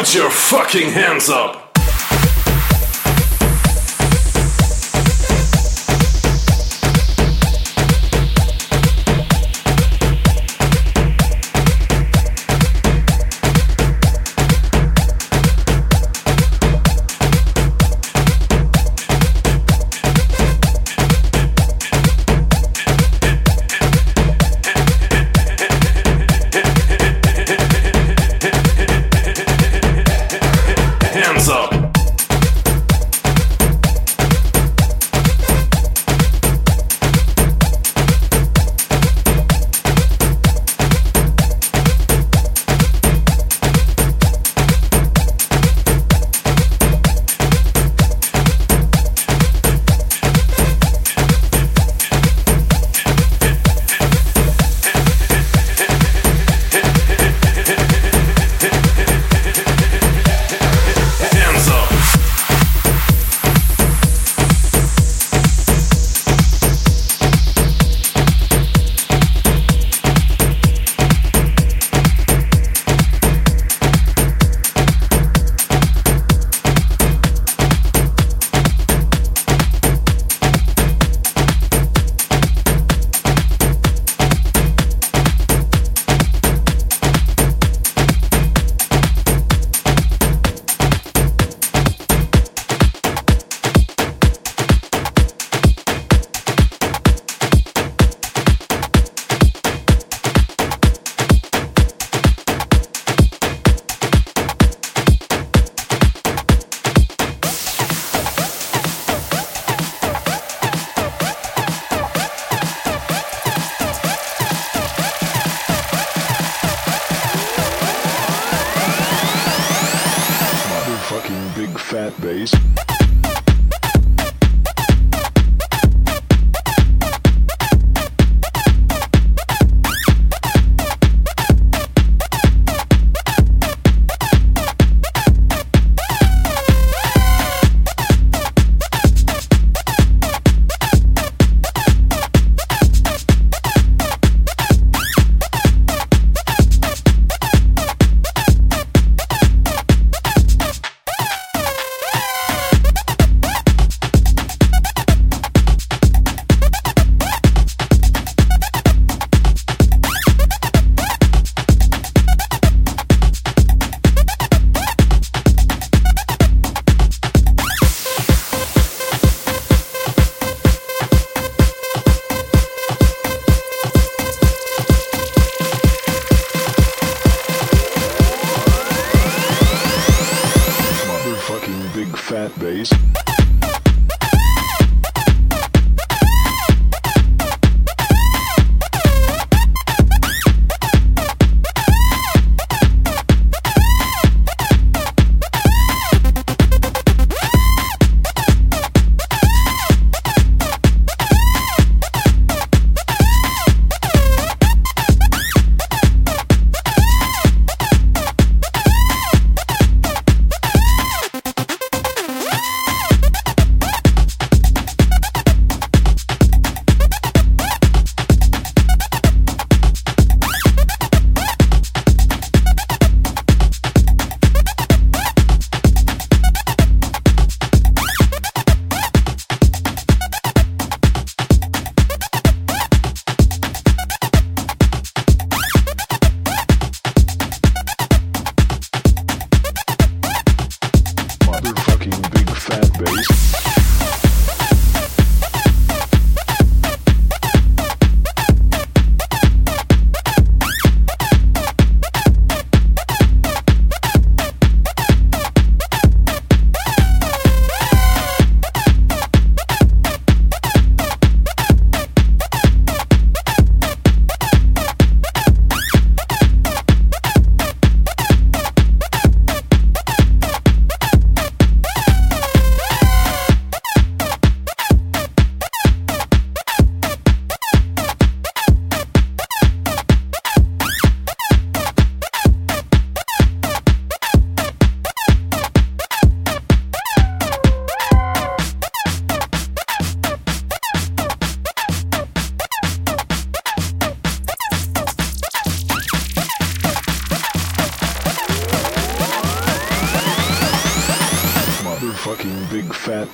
Put your fucking hands up!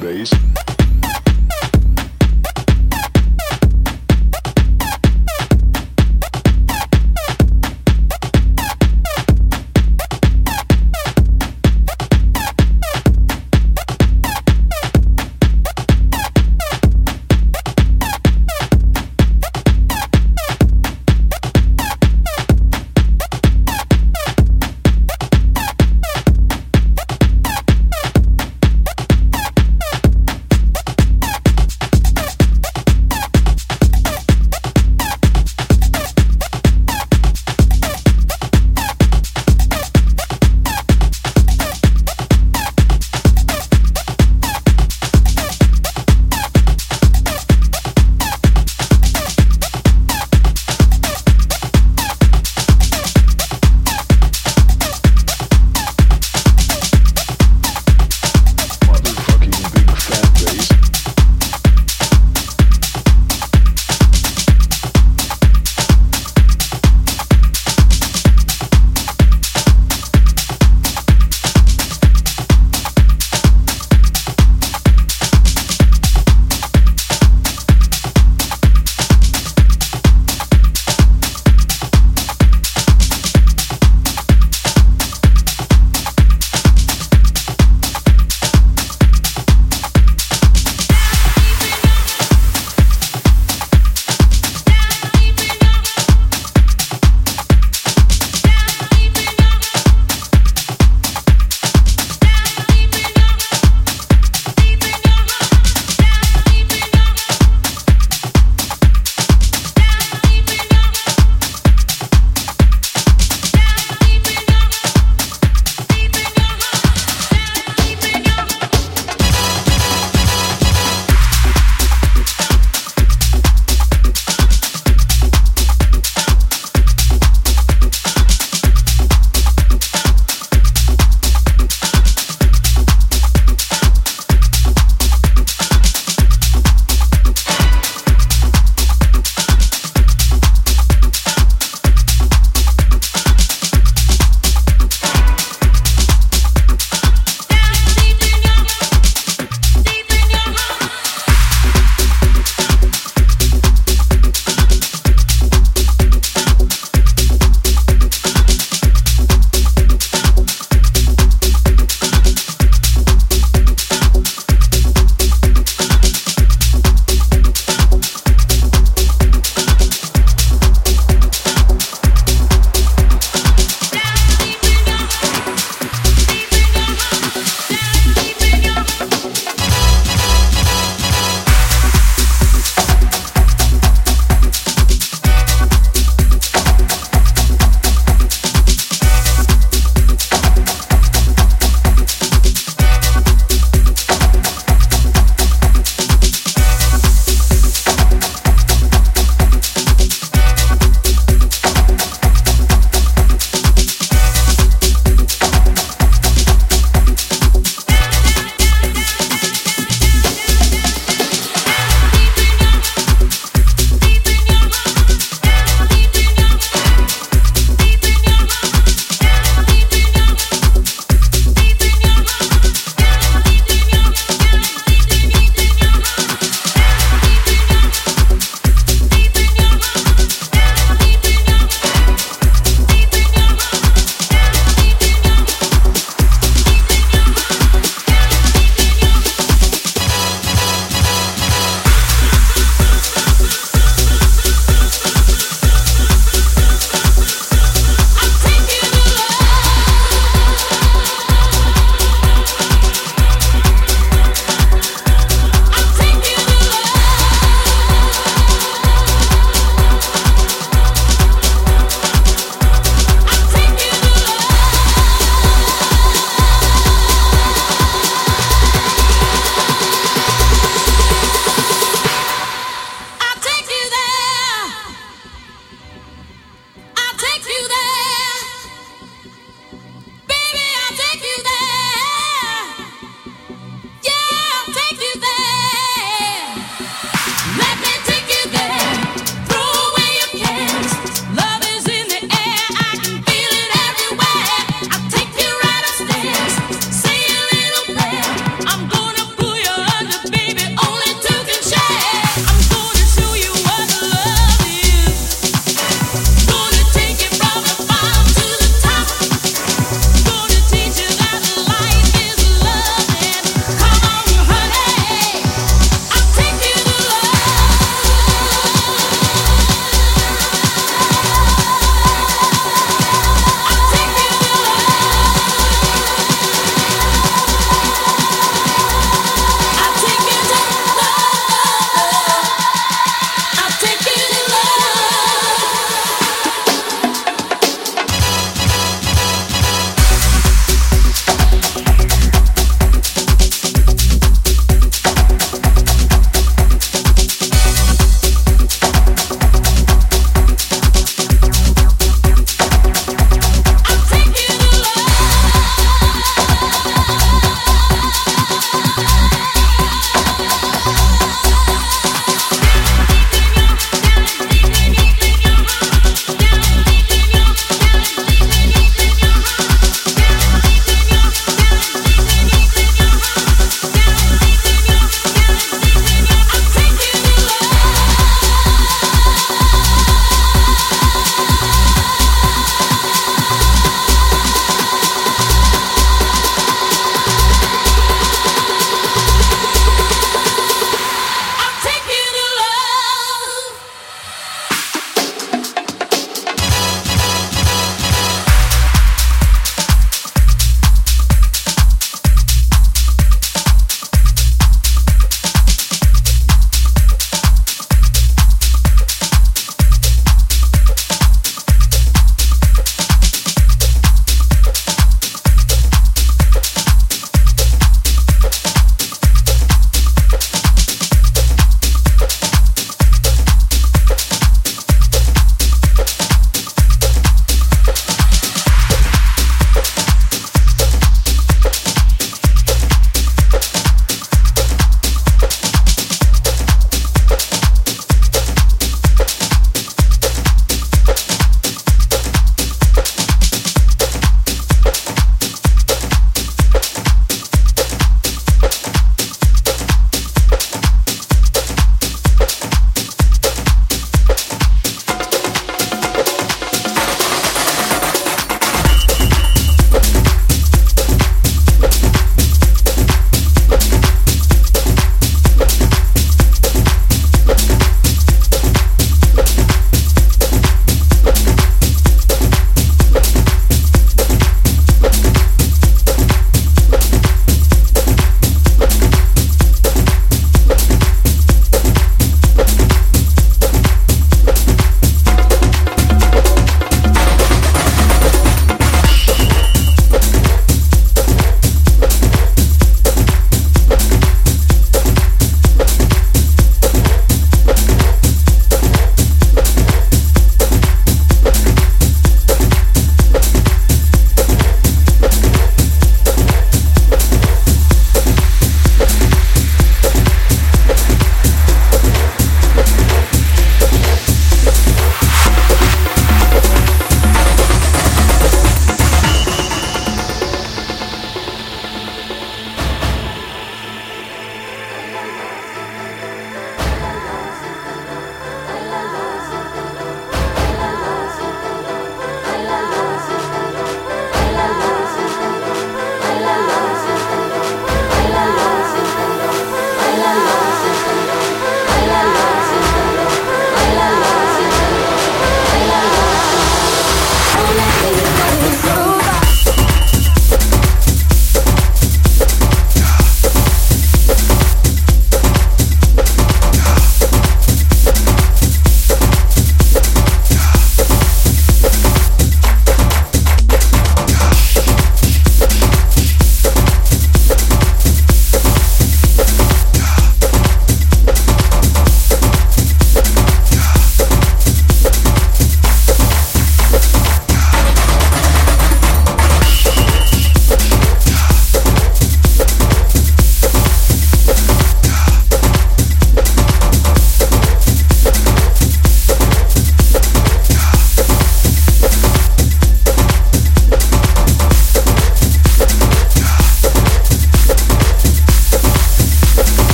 bass.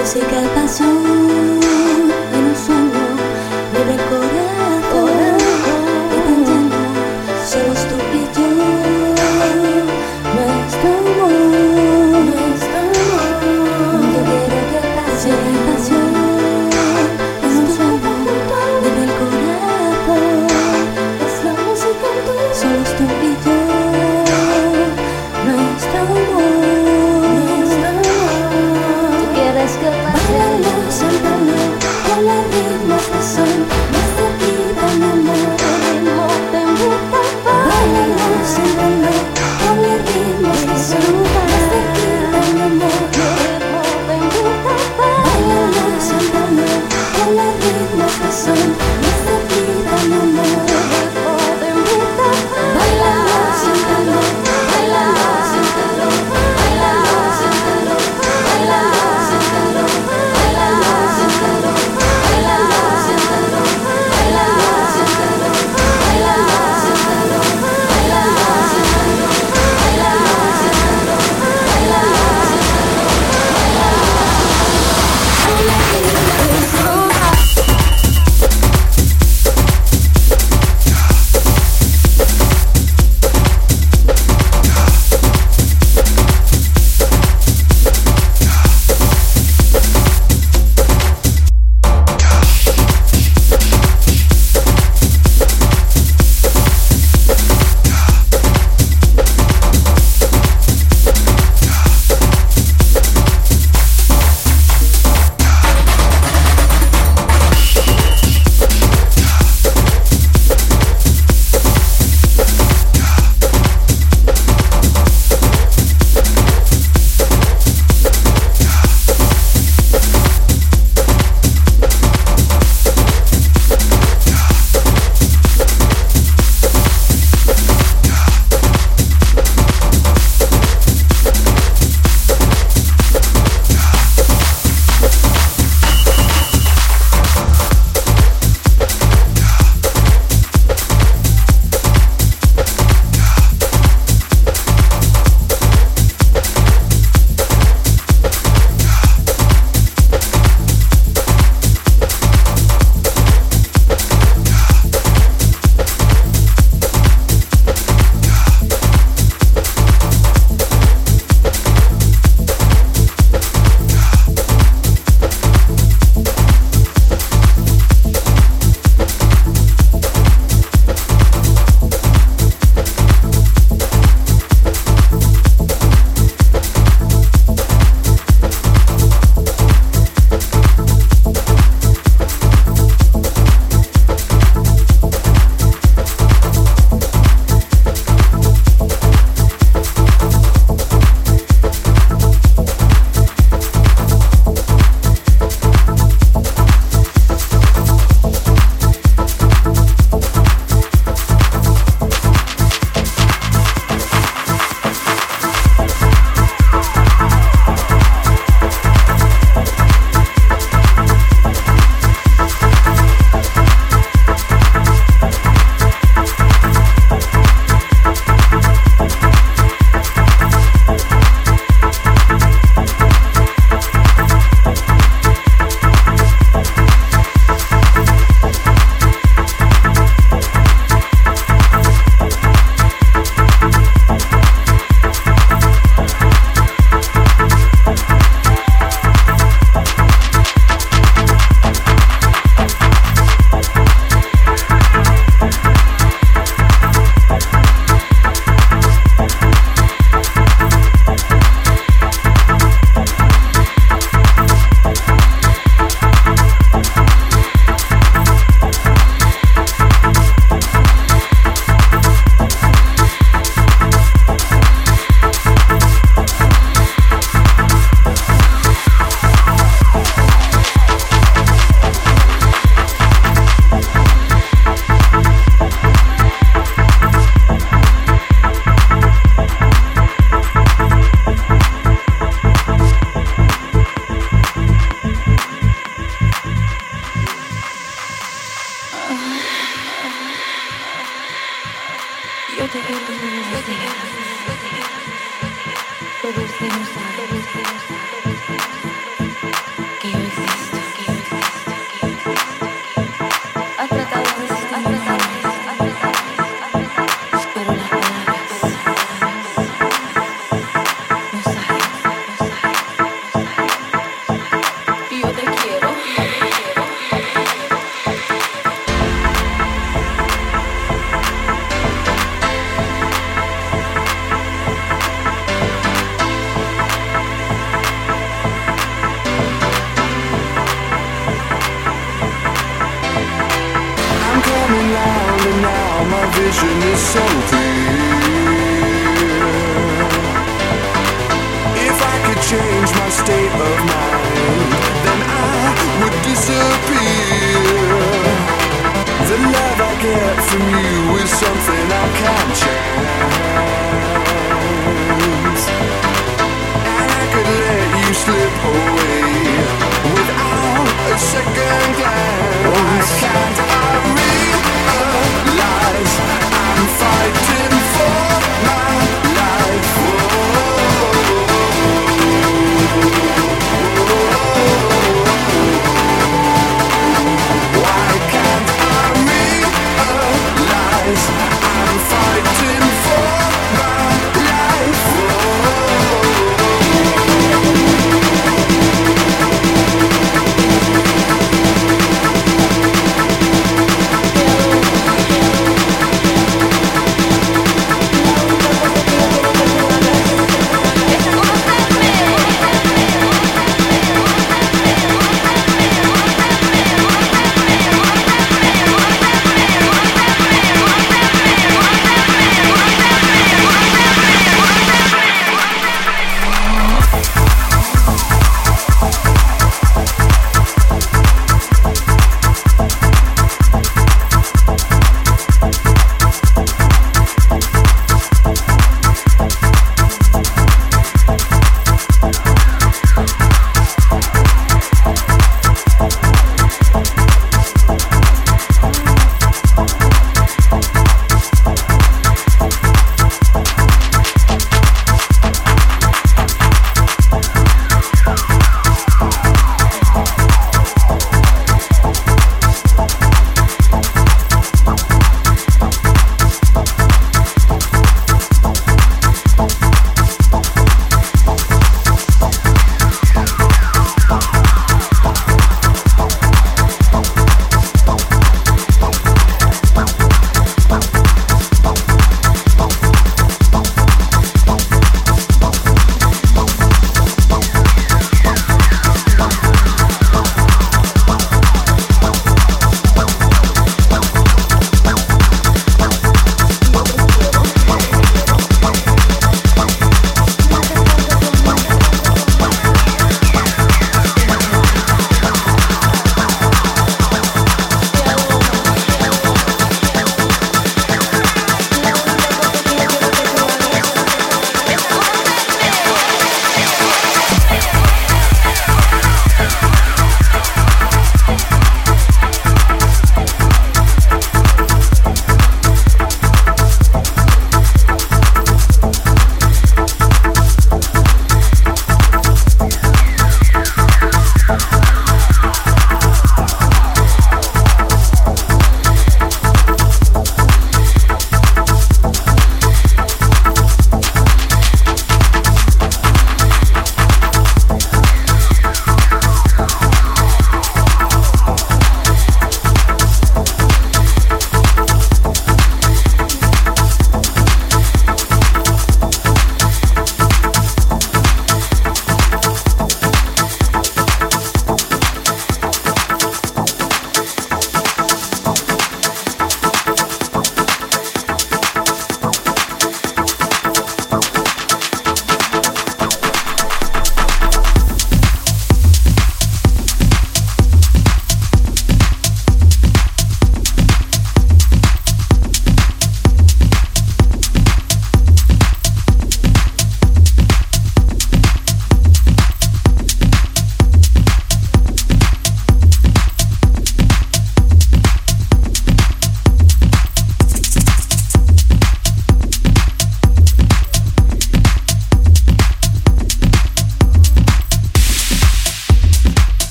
no sé qué pasó, en un sueño me recordaba que tan lleno somos tú y yo. Nuestro amor, yo quiero que pase, en un sueño me recordaba, es la música que somos tú y yo. Nuestro amor. Todos tenemos vision is so clear. If I could change my state of mind, then I would disappear. The love I get from you is something I can't change, and I could let you slip away without a second glance. I can't.